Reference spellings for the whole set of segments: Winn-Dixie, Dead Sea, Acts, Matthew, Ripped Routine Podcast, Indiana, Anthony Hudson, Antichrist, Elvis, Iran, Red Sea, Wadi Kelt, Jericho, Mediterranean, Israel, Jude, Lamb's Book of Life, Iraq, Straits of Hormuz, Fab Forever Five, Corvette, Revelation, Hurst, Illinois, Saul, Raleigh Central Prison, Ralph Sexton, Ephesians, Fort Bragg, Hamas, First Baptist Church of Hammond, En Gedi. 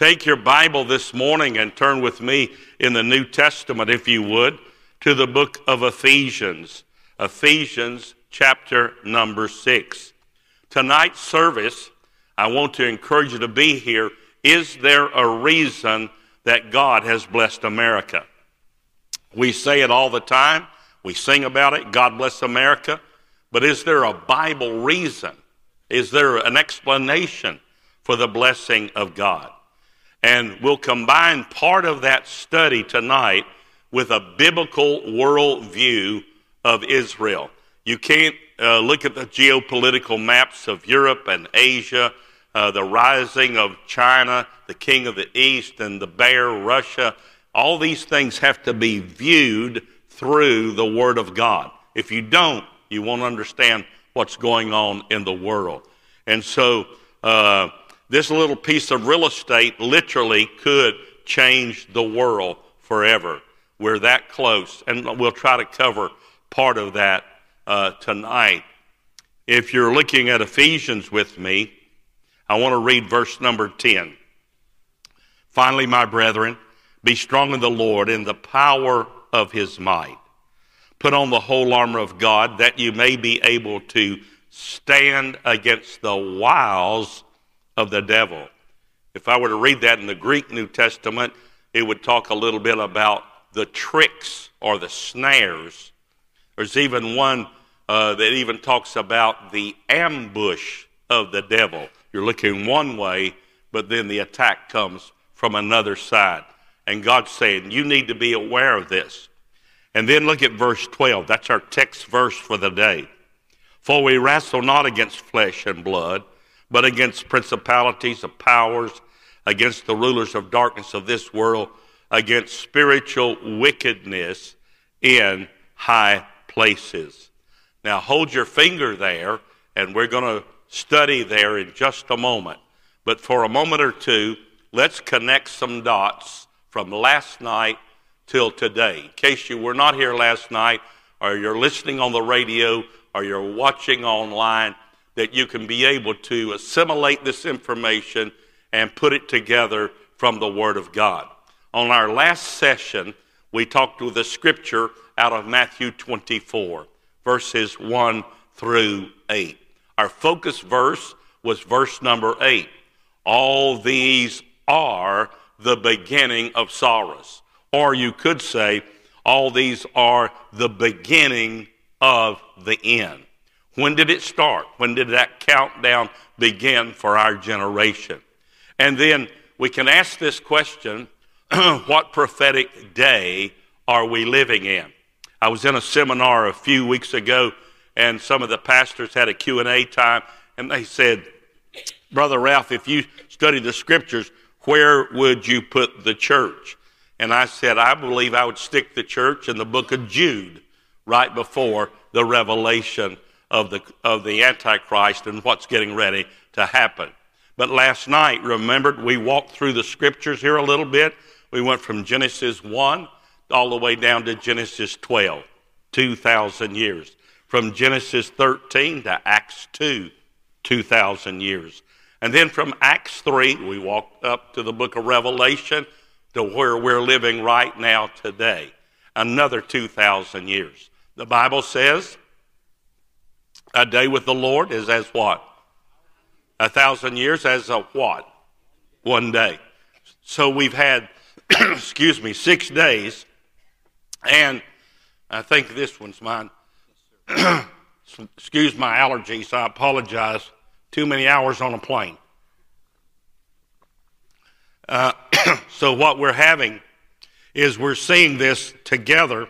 Take your Bible this morning and turn with me in the New Testament, if you would, to the book of Ephesians, Ephesians chapter number 6. Tonight's service, I want to encourage you to be here. Is there a reason that God has blessed America? We say it all the time. We sing about it, God bless America. But is there a Bible reason? Is there an explanation for the blessing of God? And we'll combine part of that study tonight with a biblical worldview of Israel. You can't look at the geopolitical maps of Europe and Asia, the rising of China, the king of the East, and the bear, Russia. All these things have to be viewed through the Word of God. If you don't, you won't understand what's going on in the world. And so this little piece of real estate literally could change the world forever. We're that close, and we'll try to cover part of that tonight. If you're looking at Ephesians with me, I want to read verse number 10. Finally, my brethren, be strong in the Lord and the power of his might. Put on the whole armor of God that you may be able to stand against the wiles of the devil. If I were to read that in the Greek New Testament, it would talk a little bit about the tricks or the snares. There's even one that even talks about the ambush of the devil. You're looking one way, but then the attack comes from another side. And God's saying, you need to be aware of this. And then look at verse 12. That's our text verse for the day. For we wrestle not against flesh and blood, but against principalities of powers, against the rulers of darkness of this world, against spiritual wickedness in high places. Now hold your finger there, and we're going to study there in just a moment. But for a moment or two, let's connect some dots from last night till today. In case you were not here last night, or you're listening on the radio, or you're watching online, that you can be able to assimilate this information and put it together from the Word of God. On our last session, we talked with a scripture out of Matthew 24, verses 1 through 8. Our focus verse was verse number 8. All these are the beginning of sorrows. Or you could say, all these are the beginning of the end. When did it start? When did that countdown begin for our generation? And then we can ask this question, what prophetic day are we living in? I was in a seminar a few weeks ago, and some of the pastors had a Q&A time, and they said, Brother Ralph, if you study the scriptures, where would you put the church? And I said, I believe I would stick the church in the book of Jude right before the revelation of the Antichrist and what's getting ready to happen. But last night, remembered, we walked through the scriptures here a little bit. We went from Genesis 1 all the way down to Genesis 12, 2,000 years. From Genesis 13 to Acts 2, 2,000 years. And then from Acts 3, we walked up to the book of Revelation, to where we're living right now today, another 2,000 years. The Bible says a day with the Lord is as what? 1,000 years as a what? One day. So we've had, 6 days, and I think this one's mine. Excuse my allergies, I apologize. Too many hours on a plane. So what we're having is we're seeing this together,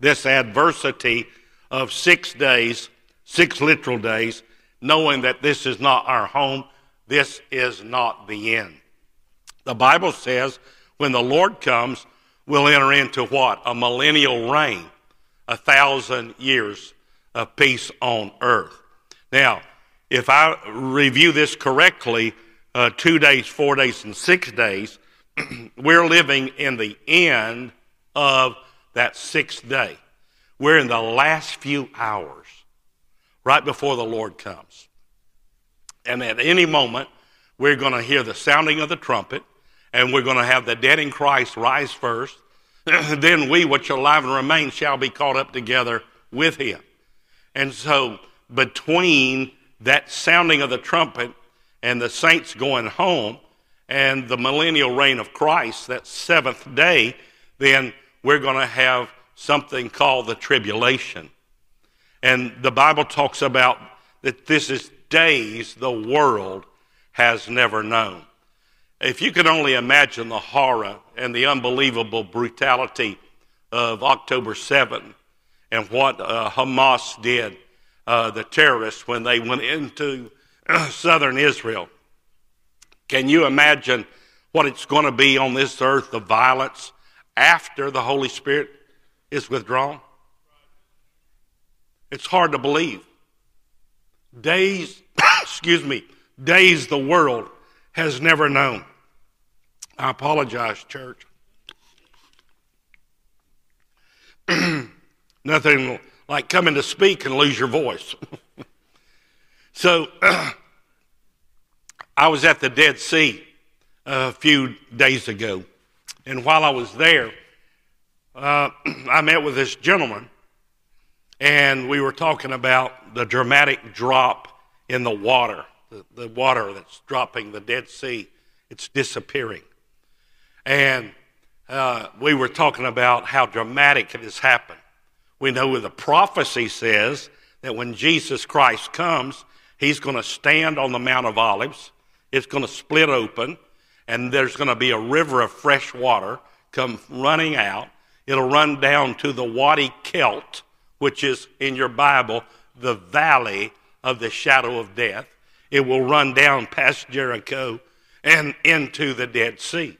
this adversity of 6 days, 6 literal days, knowing that this is not our home, this is not the end. The Bible says when the Lord comes, we'll enter into what? A millennial reign, 1,000 years of peace on earth. Now, if I review this correctly, 2 days, 4 days, and 6 days, we're living in the end of that 6th day. We're in the last few hours, right before the Lord comes. And at any moment, We're going to hear the sounding of the trumpet, and we're going to have the dead in Christ rise first. Then we, which are alive and remain, shall be caught up together with him. And so between that sounding of the trumpet and the saints going home and the millennial reign of Christ, that seventh day, then we're going to have something called the tribulation. And the Bible talks about that this is days the world has never known. If you could only imagine the horror and the unbelievable brutality of October 7th and what Hamas did, the terrorists, when they went into southern Israel. Can you imagine what it's going to be on this earth, the violence, after the Holy Spirit is withdrawn? It's hard to believe. Days the world has never known. I apologize, church. Nothing like coming to speak and lose your voice. So I was at the Dead Sea a few days ago, and while I was there, I met with this gentleman, and we were talking about the dramatic drop in the water, the water that's dropping, the Dead Sea, it's disappearing. And we were talking about how dramatic it has happened. We know the prophecy says that when Jesus Christ comes, he's going to stand on the Mount of Olives. It's going to split open, and there's going to be a river of fresh water come running out. It'll run down to the Wadi Kelt, which is in your Bible, the valley of the shadow of death. It will run down past Jericho and into the Dead Sea.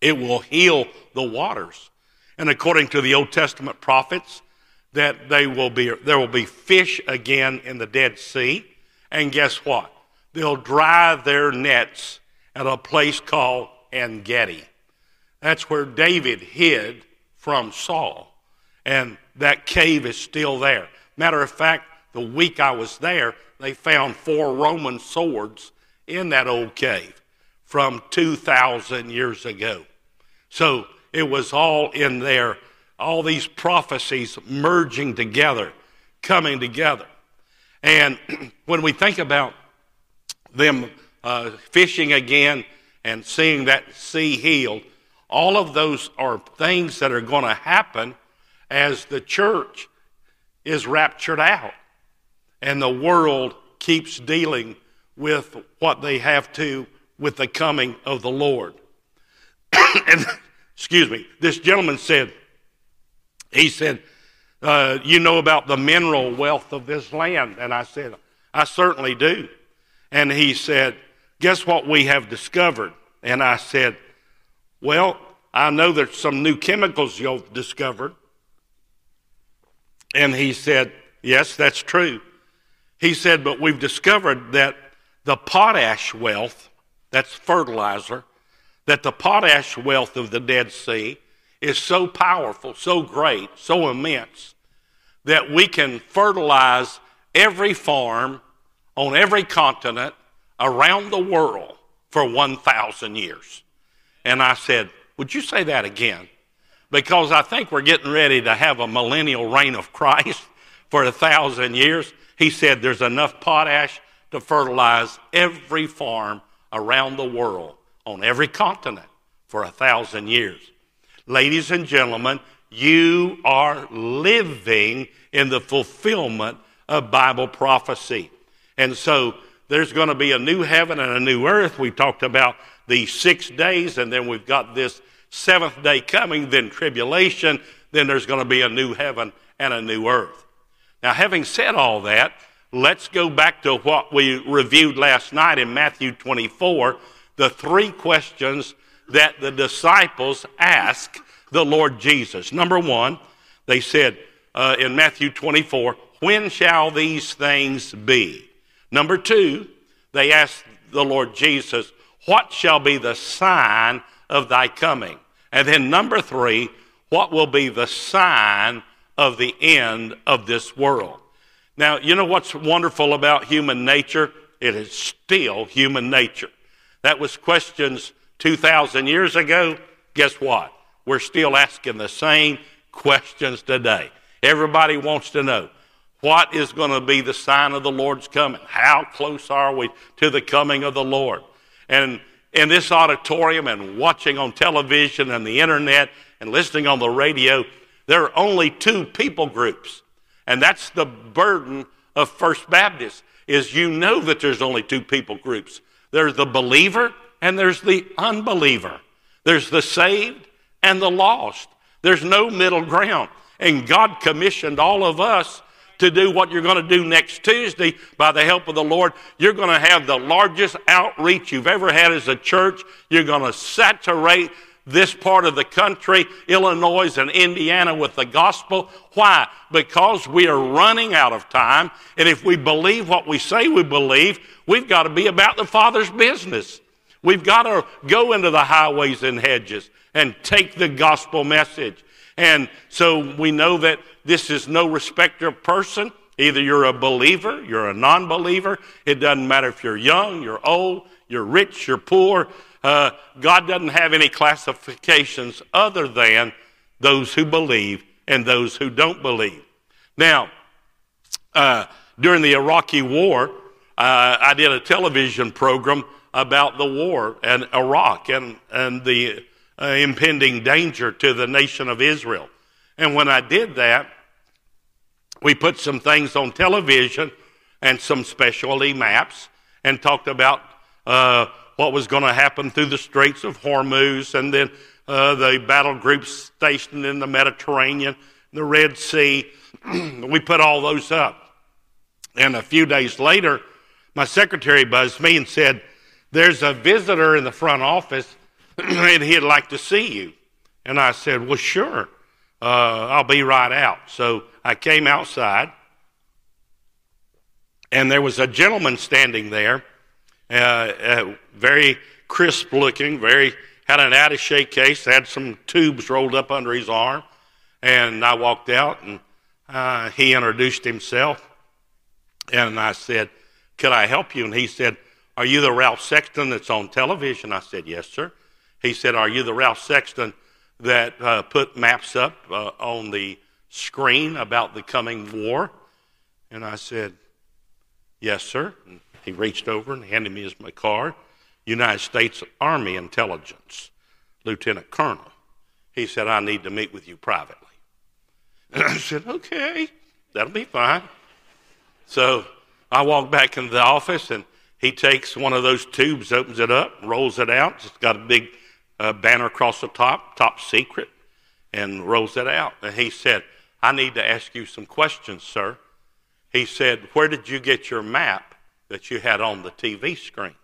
It will heal the waters. And according to the Old Testament prophets, that there will be fish again in the Dead Sea. And guess what? They'll dry their nets at a place called En Gedi. That's where David hid from Saul. And that cave is still there. Matter of fact, the week I was there, they found 4 Roman swords in that old cave from 2,000 years ago. So it was all in there, all these prophecies merging together, coming together. And when we think about them fishing again and seeing that sea healed, all of those are things that are going to happen as the church is raptured out. And the world keeps dealing with what they have to with the coming of the Lord. And, excuse me, this gentleman said, you know about the mineral wealth of this land? And I said, I certainly do. And he said, guess what we have discovered? And I said, well, I know there's some new chemicals you've discovered. And he said, yes, that's true. He said, but we've discovered that the potash wealth, that's fertilizer, that the potash wealth of the Dead Sea is so powerful, so great, so immense, that we can fertilize every farm on every continent around the world for 1,000 years. And I said, would you say that again? Because I think we're getting ready to have a millennial reign of Christ for 1,000 years. He said there's enough potash to fertilize every farm around the world on every continent for 1,000 years. Ladies and gentlemen, you are living in the fulfillment of Bible prophecy. And so there's going to be a new heaven and a new earth. We've talked about the 6 days, and then we've got this seventh day coming, then tribulation, then there's going to be a new heaven and a new earth. Now, having said all that, let's go back to what we reviewed last night in Matthew 24, the 3 questions that the disciples asked the Lord Jesus. Number one, they said in Matthew 24, when shall these things be? Number two, they asked the Lord Jesus, what shall be the sign of thy coming? And then number three, what will be the sign of the end of this world? Now, you know what's wonderful about human nature It is still human nature. That was questions 2,000 years ago. Guess what? We're still asking the same questions today. Everybody wants to know, what is going to be the sign of the Lord's coming? How close are we to the coming of the Lord? And in this auditorium and watching on television and the internet and listening on the radio, there are only two people groups. And that's the burden of First Baptist, is you know that there's only two people groups. There's the believer and there's the unbeliever. There's the saved and the lost. There's no middle ground. And God commissioned all of us to do what you're going to do next Tuesday by the help of the Lord. You're going to have the largest outreach you've ever had as a church. You're going to saturate this part of the country, Illinois and Indiana, with the gospel. Why? Because we are running out of time, and if we believe what we say we believe, we've got to be about the Father's business. We've got to go into the highways and hedges and take the gospel message. And so we know that this is no respecter of person. Either you're a believer, you're a non-believer. It doesn't matter if you're young, you're old, you're rich, you're poor. God doesn't have any classifications other than those who believe and those who don't believe. Now, during the Iraqi war, I did a television program about the war in Iraq and the impending danger to the nation of Israel. And when I did that, we put some things on television and some specialty maps and talked about what was going to happen through the Straits of Hormuz, and then the battle groups stationed in the Mediterranean, the Red Sea. We put all those up. And a few days later, my secretary buzzed me and said, "There's a visitor in the front office and he'd like to see you." And I said, "Well, sure. I'll be right out." So I came outside, and there was a gentleman standing there, very crisp looking, had an attaché case, had some tubes rolled up under his arm. And I walked out, and he introduced himself. And I said, "Could I help you?" And he said, "Are you the Ralph Sexton that's on television?" I said, "Yes, sir." He said, "Are you the Ralph Sexton that put maps up on the screen about the coming war?" And I said, "Yes, sir." And he reached over and handed me my card. "United States Army Intelligence, Lieutenant Colonel." He said, "I need to meet with you privately." And I said, "Okay, that'll be fine." So I walked back into the office, and he takes one of those tubes, opens it up, rolls it out. It's got a big banner across the top, "Top Secret," and rolls it out. And he said, "I need to ask you some questions, sir." He said, "Where did you get your map that you had on the TV screen?"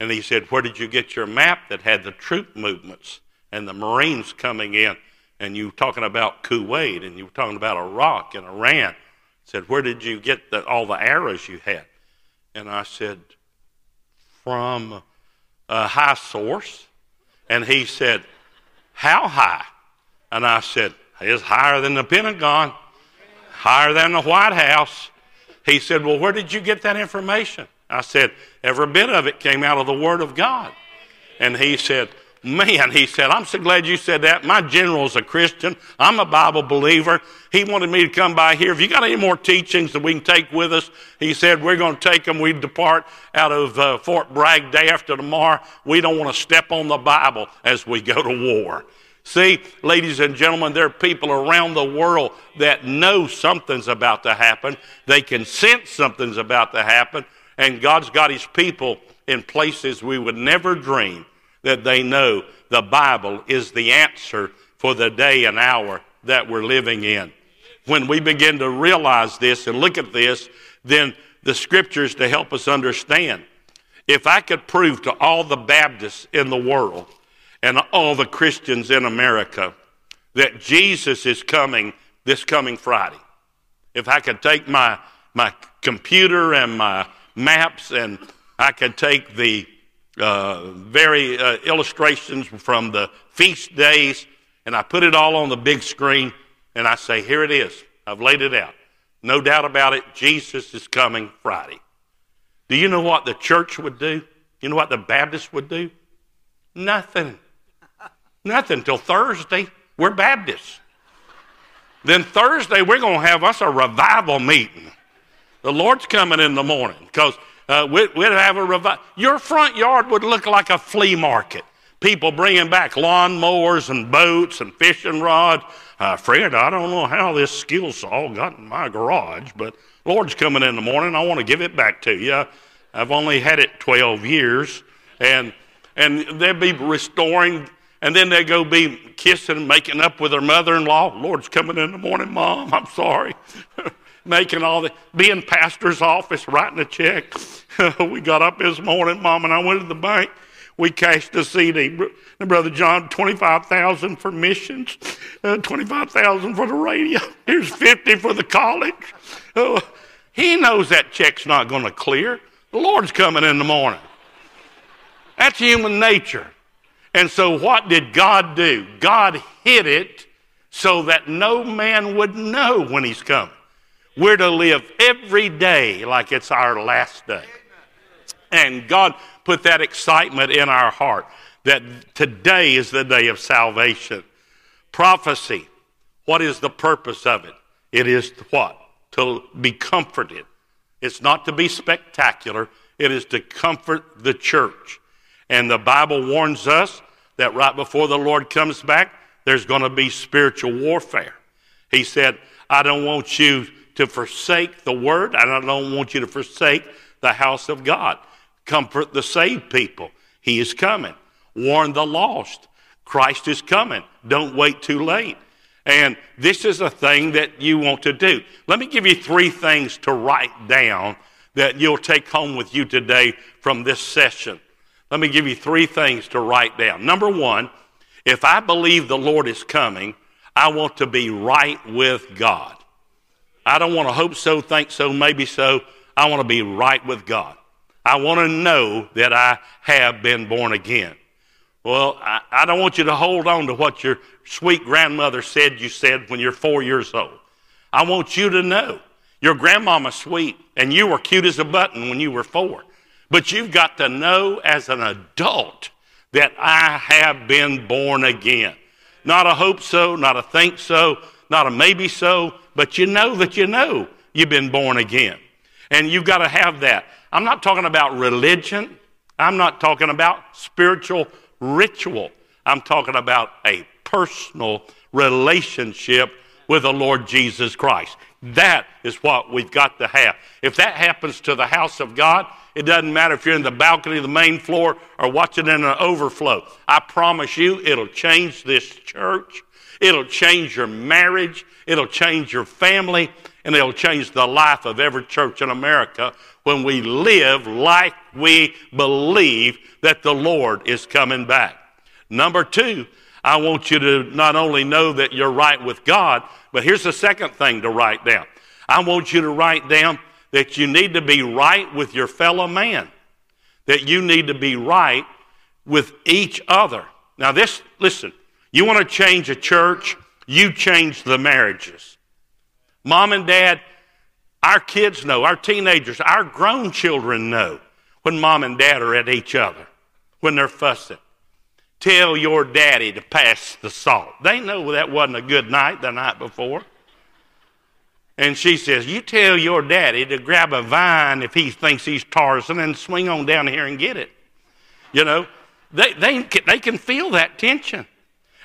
And he said, "Where did you get your map that had the troop movements and the Marines coming in? And you were talking about Kuwait, and you were talking about Iraq and Iran." He said, "Where did you get all the arrows you had?" And I said, "From a high source." And he said, "How high?" And I said, "It's higher than the Pentagon, higher than the White House." He said, "Well, where did you get that information?" I said, "Every bit of it came out of the Word of God." And he said, "Man," he said, "I'm so glad you said that. My general's a Christian. I'm a Bible believer. He wanted me to come by here. If you got any more teachings that we can take with us," he said, "we're going to take them. We depart out of Fort Bragg day after tomorrow. We don't want to step on the Bible as we go to war." See, ladies and gentlemen, there are people around the world that know something's about to happen. They can sense something's about to happen, and God's got his people in places we would never dream that they know the Bible is the answer for the day and hour that we're living in. When we begin to realize this and look at this, then the Scriptures to help us understand. If I could prove to all the Baptists in the world and all the Christians in America that Jesus is coming this coming Friday, if I could take my computer and my maps, and I could take the illustrations from the feast days, and I put it all on the big screen, and I say, "Here it is. I've laid it out. No doubt about it. Jesus is coming Friday." Do you know what the church would do? You know what the Baptists would do? Nothing. Nothing till Thursday. We're Baptists. Then Thursday we're going to have us a revival meeting. The Lord's coming in the morning because we'd have a revival. Your front yard would look like a flea market. People bringing back lawnmowers and boats and fishing rods. Fred, I don't know how this skill saw got in my garage, but Lord's coming in the morning. I want to give it back to you. I've only had it 12 years. And they'll be restoring, and then they'll go be kissing and making up with their mother-in-law. Lord's coming in the morning, Mom, I'm sorry. Making all the, being pastor's office, writing a check. We got up this morning, Mom, and I went to the bank. We cashed a CD. Brother John, $25,000 for missions, $25,000 for the radio. Here's $50 for the college. He knows that check's not going to clear. The Lord's coming in the morning. That's human nature. And so what did God do? God hid it so that no man would know when he's coming. We're to live every day like it's our last day. And God put that excitement in our heart that today is the day of salvation. Prophecy, what is the purpose of it? It is what? To be comforted. It's not to be spectacular. It is to comfort the church. And the Bible warns us that right before the Lord comes back, there's going to be spiritual warfare. He said, I don't want you to forsake the word, and I don't want you to forsake the house of God. Comfort the saved people. He is coming. Warn the lost. Christ is coming. Don't wait too late. And this is a thing that you want to do. Let me give you three things to write down that you'll take home with you today from this session. Let me give you three things to write down. Number one, if I believe the Lord is coming, I want to be right with God. I don't want to hope so, think so, maybe so. I want to be right with God. I want to know that I have been born again. Well, I don't want you to hold on to what your sweet grandmother said you said when you're 4 years old. I want you to know your grandmama's sweet, and you were cute as a button when you were 4. But you've got to know as an adult that I have been born again. Not a hope so, not a think so, not a maybe so, but you know that you know you've been born again. And you've got to have that. I'm not talking about religion. I'm not talking about spiritual ritual. I'm talking about a personal relationship with the Lord Jesus Christ. That is what we've got to have. If that happens to the house of God, it doesn't matter if you're in the balcony of the main floor or watching in an overflow. I promise you, it'll change this church. It'll change your marriage. It'll change your family. And it'll change the life of every church in America when we live like we believe that the Lord is coming back. Number two, I want you to not only know that you're right with God, but here's the second thing to write down. I want you to write down that you need to be right with your fellow man, that you need to be right with each other. Now this, listen, you want to change a church, you change the marriages. Mom and Dad, our kids know, our teenagers, our grown children know when Mom and Dad are at each other, when they're fussing. Tell your daddy to pass the salt. They know that wasn't a good night the night before. And she says, you tell your daddy to grab a vine if he thinks he's Tarzan and swing on down here and get it. You know, they can feel that tension.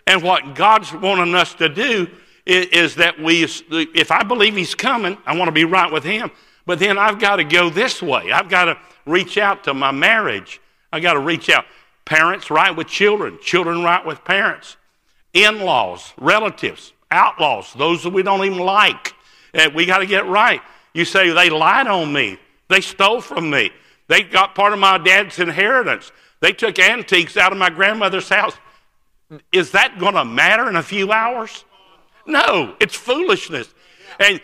And what God's wanting us to do is that we, if I believe he's coming, I want to be right with him. But then I've got to go this way. I've got to reach out to my marriage. I've got to reach out. Parents right with children. Children right with parents. In-laws, relatives, outlaws, those that we don't even like. We got to get right. You say, they lied on me. They stole from me. They got part of my dad's inheritance. They took antiques out of my grandmother's house. Is that going to matter in a few hours? No, it's foolishness. And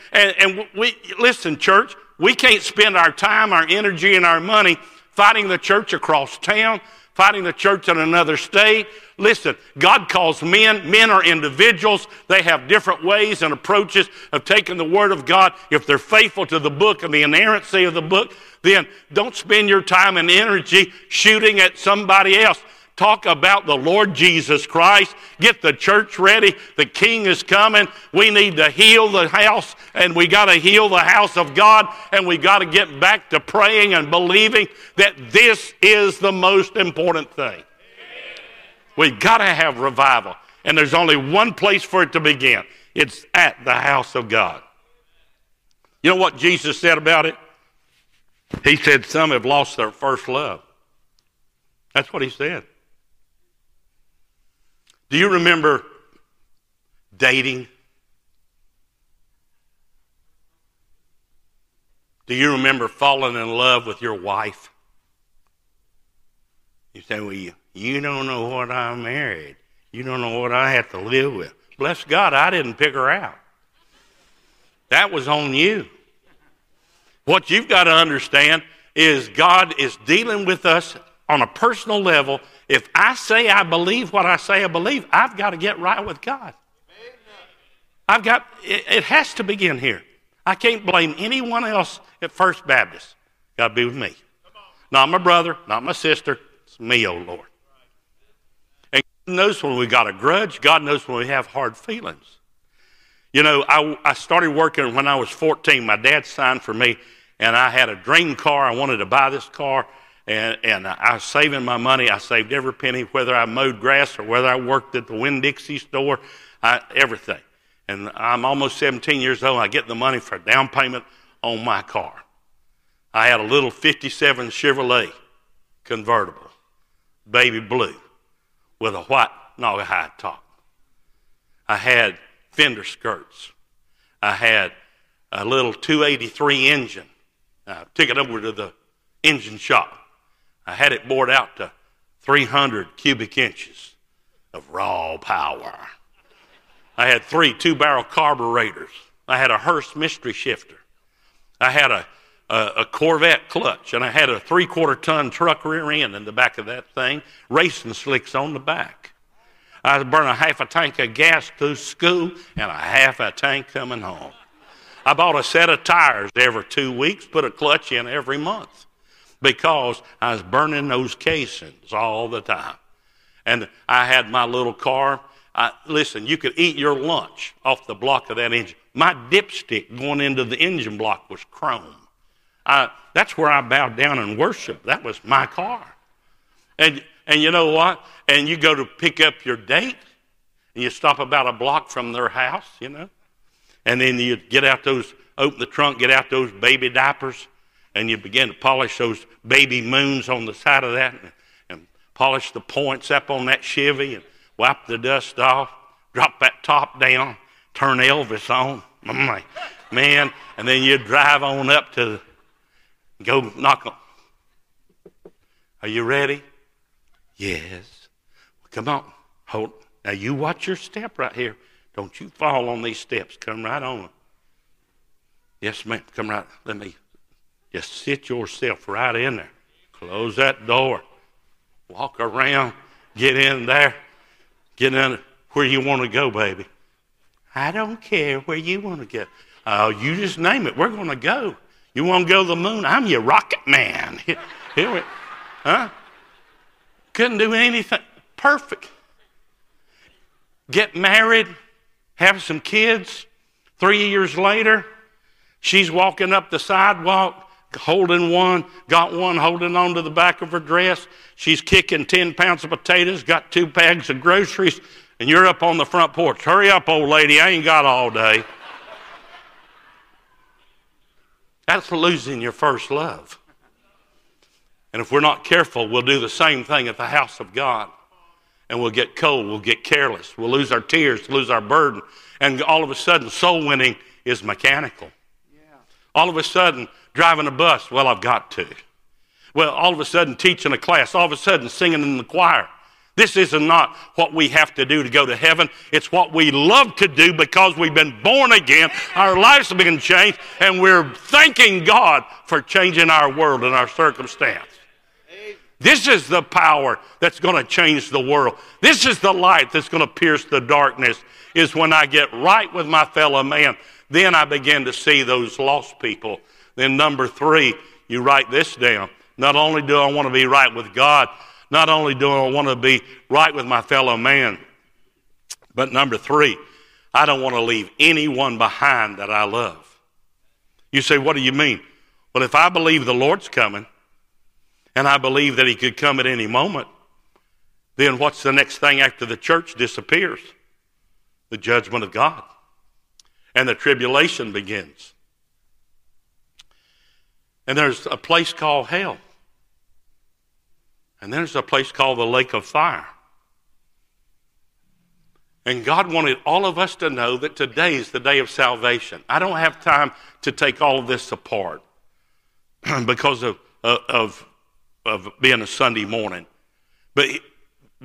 we listen, church, we can't spend our time, our energy, and our money fighting the church across town, fighting the church in another state. Listen, God calls men. Men are individuals. They have different ways and approaches of taking the Word of God. If they're faithful to the book and the inerrancy of the book, then don't spend your time and energy shooting at somebody else. Talk about the Lord Jesus Christ. Get the church ready. The King is coming. We need to heal the house, and we got to heal the house of God, and we got to get back to praying and believing that this is the most important thing. We've got to have revival, and there's only one place for it to begin. It's at the house of God. You know what Jesus said about it? He said, some have lost their first love. That's what he said. Do you remember dating? Do you remember falling in love with your wife? You say, well, you don't know what I married. You don't know what I have to live with. Bless God, I didn't pick her out. That was on you. What you've got to understand is God is dealing with us on a personal level. If I say I believe what I say I believe, I've got to get right with God. I've got, it has to begin here. I can't blame anyone else at First Baptist. Got to be with me. Not my brother, not my sister. It's me, oh Lord. And God knows when we got a grudge. God knows when we have hard feelings. You know, I started working when I was 14. My dad signed for me, and I had a dream car. I wanted to buy this car. And I was saving my money. I saved every penny, whether I mowed grass or whether I worked at the Winn-Dixie store, everything. And I'm almost 17 years old. I get the money for a down payment on my car. I had a little 57 Chevrolet convertible, baby blue, with a white nauga-high top. I had fender skirts. I had a little 283 engine. I took it over to the engine shop. I had it bored out to 300 cubic inches of raw power. I had 3 2-barrel carburetors. I had a Hurst mystery shifter. I had a Corvette clutch, and I had a 3/4-ton truck rear end in the back of that thing, racing slicks on the back. I was burning a half a tank of gas through school and a half a tank coming home. I bought a set of tires every 2 weeks, put a clutch in every month, because I was burning those casings all the time. And I had my little car. Listen, you could eat your lunch off the block of that engine. My dipstick going into the engine block was chrome. That's where I bowed down and worshiped. That was my car. And you know what? And you go to pick up your date, and you stop about a block from their house, you know. And then you get out those, open the trunk, get out those baby diapers, and you begin to polish those baby moons on the side of that, and polish the points up on that Chevy, and wipe the dust off, drop that top down, turn Elvis on, man, and then you drive on up to, go knock on. Are you ready? Yes. Well, come on, hold. Now you watch your step right here. Don't you fall on these steps. Come right on. Yes, ma'am, come right, let me. Just sit yourself right in there. Close that door. Walk around. Get in there. Get in where you want to go, baby. I don't care where you want to go. Oh, you just name it. We're going to go. You want to go to the moon? I'm your rocket man. Here we, huh? Couldn't do anything. Perfect. Get married. Have some kids. 3 years later, she's walking up the sidewalk, holding one, got one holding on to the back of her dress. She's kicking 10 pounds of potatoes, got 2 bags of groceries, and you're up on the front porch. Hurry up, old lady. I ain't got all day. That's losing your first love. And if we're not careful, we'll do the same thing at the house of God. And we'll get cold. We'll get careless. We'll lose our tears, lose our burden. And all of a sudden, soul winning is mechanical. All of a sudden, driving a bus, well, I've got to. Well, all of a sudden, teaching a class. All of a sudden, singing in the choir. This is not what we have to do to go to heaven. It's what we love to do because we've been born again. Our lives have been changed, and we're thanking God for changing our world and our circumstance. This is the power that's going to change the world. This is the light that's going to pierce the darkness, is when I get right with my fellow man. Then I begin to see those lost people. Then number three, you write this down. Not only do I want to be right with God, not only do I want to be right with my fellow man, but number three, I don't want to leave anyone behind that I love. You say, what do you mean? Well, if I believe the Lord's coming, and I believe that he could come at any moment, then what's the next thing after the church disappears? The judgment of God. And the tribulation begins. And there's a place called hell. And there's a place called the lake of fire. And God wanted all of us to know that today is the day of salvation. I don't have time to take all of this apart because of being a Sunday morning. But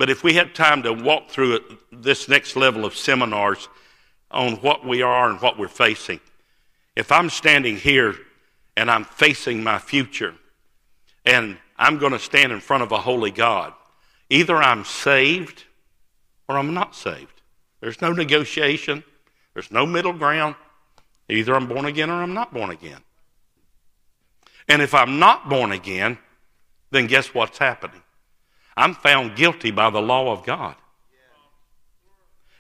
if we had time to walk through this next level of seminars on what we are and what we're facing, if I'm standing here and I'm facing my future and I'm going to stand in front of a holy God, either I'm saved or I'm not saved. There's no negotiation. There's no middle ground. Either I'm born again or I'm not born again. And if I'm not born again, then guess what's happening? I'm found guilty by the law of God.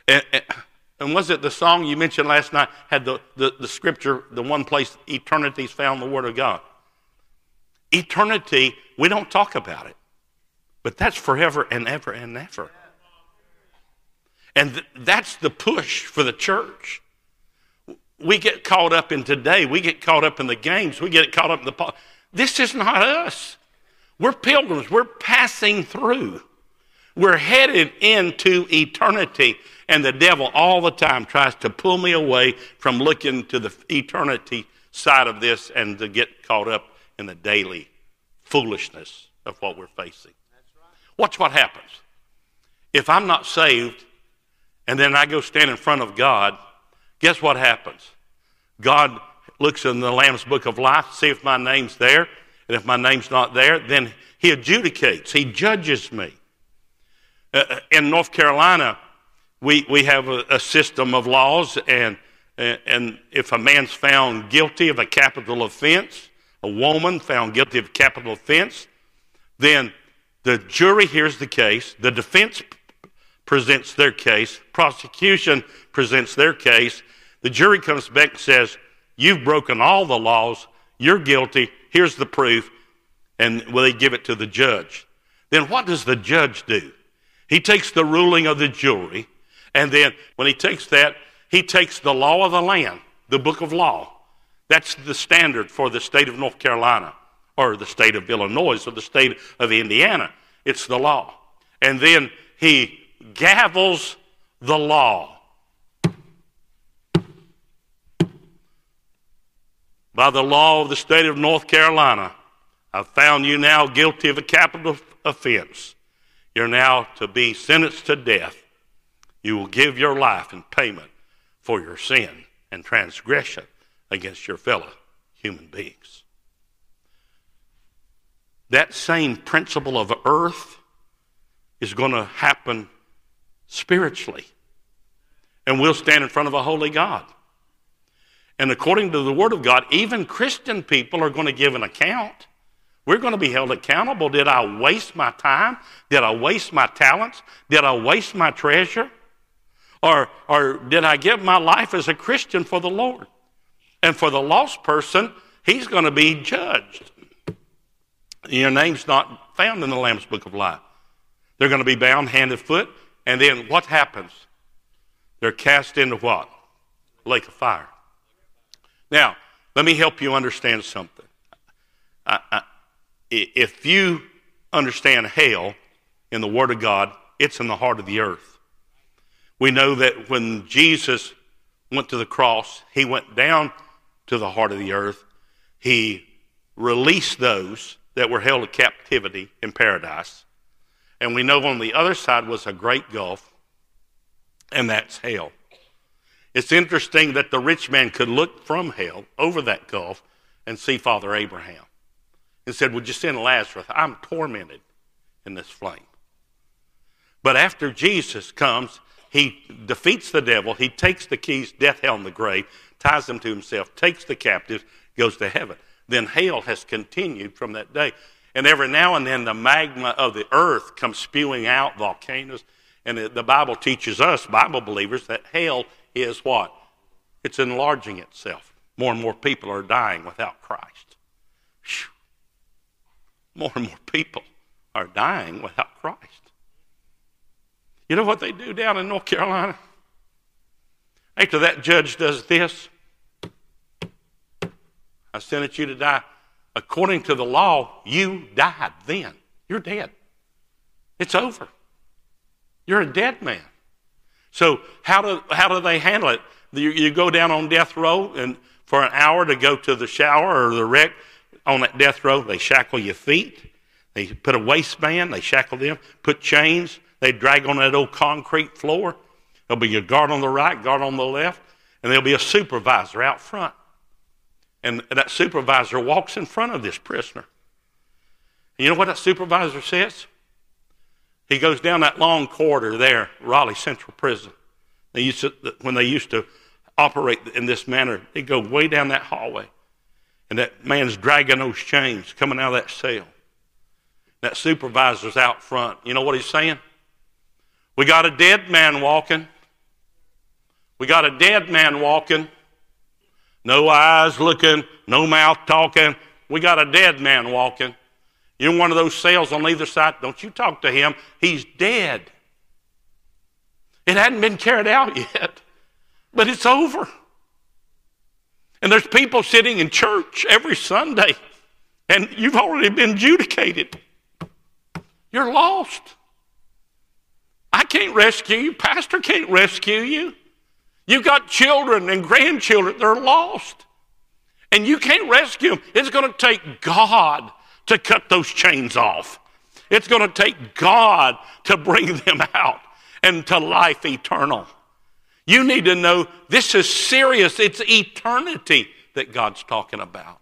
And was it the song you mentioned last night had the scripture, the one place eternity's found the Word of God? Eternity, we don't talk about it, but that's forever and ever and ever. And that's the push for the church. We get caught up in today. We get caught up in the games. We get caught up in the... This is not us. We're pilgrims. We're passing through. We're headed into eternity. And the devil all the time tries to pull me away from looking to the eternity side of this and to get caught up in the daily foolishness of what we're facing. That's right. Watch what happens. If I'm not saved and then I go stand in front of God, guess what happens? God looks in the Lamb's Book of Life, see if my name's there. And if my name's not there, then he adjudicates. He judges me. In North Carolina, we have a system of laws, and if a man's found guilty of a capital offense, a woman found guilty of a capital offense, then the jury hears the case, the defense presents their case, prosecution presents their case, the jury comes back and says, you've broken all the laws, you're guilty, here's the proof, and they give it to the judge. Then what does the judge do? He takes the ruling of the jury, and then when he takes that, he takes the law of the land, the book of law. That's the standard for the state of North Carolina, or the state of Illinois, or the state of Indiana. It's the law. And then he gavels the law. By the law of the state of North Carolina, I've found you now guilty of a capital offense. You're now to be sentenced to death. You will give your life in payment for your sin and transgression against your fellow human beings. That same principle of earth is going to happen spiritually. And we'll stand in front of a holy God. And according to the Word of God, even Christian people are going to give an account. We're going to be held accountable. Did I waste my time? Did I waste my talents? Did I waste my treasure? Or did I give my life as a Christian for the Lord? And for the lost person, he's going to be judged. Your name's not found in the Lamb's Book of Life. They're going to be bound hand and foot. And then what happens? They're cast into what? Lake of fire. Now, let me help you understand something. If you understand hell in the Word of God, it's in the heart of the earth. We know that when Jesus went to the cross, he went down to the heart of the earth. He released those that were held in captivity in paradise. And we know on the other side was a great gulf, and that's hell. It's interesting that the rich man could look from hell over that gulf and see Father Abraham and said, would you send Lazarus? I'm tormented in this flame. But after Jesus comes, he defeats the devil. He takes the keys, death, hell, and the grave, ties them to himself, takes the captives, goes to heaven. Then hell has continued from that day. And every now and then the magma of the earth comes spewing out, volcanoes. And the Bible teaches us, Bible believers, that hell is what? It's enlarging itself. More and more people are dying without Christ. Whew. More and more people are dying without Christ. You know what they do down in North Carolina? After that judge does this, I sentence you to die. According to the law, you died then. You're dead. It's over. You're a dead man. So how do they handle it? You go down on death row and for an hour to go to the shower or the wreck on that death row. They shackle your feet. They put a waistband. They shackle them. Put chains. They drag on that old concrete floor. There'll be a guard on the right, guard on the left, and there'll be a supervisor out front. And that supervisor walks in front of this prisoner. And you know what that supervisor says? He goes down that long corridor there, Raleigh Central Prison. When they used to operate in this manner, they go way down that hallway. And that man's dragging those chains coming out of that cell. That supervisor's out front. You know what he's saying? We got a dead man walking. We got a dead man walking. No eyes looking, no mouth talking. We got a dead man walking. You're in one of those cells on either side. Don't you talk to him. He's dead. It hadn't been carried out yet, but it's over. And there's people sitting in church every Sunday, and you've already been adjudicated. You're lost. I can't rescue you. Pastor can't rescue you. You've got children and grandchildren. They're lost. And you can't rescue them. It's going to take God to cut those chains off. It's going to take God to bring them out and to life eternal. You need to know this is serious. It's eternity that God's talking about.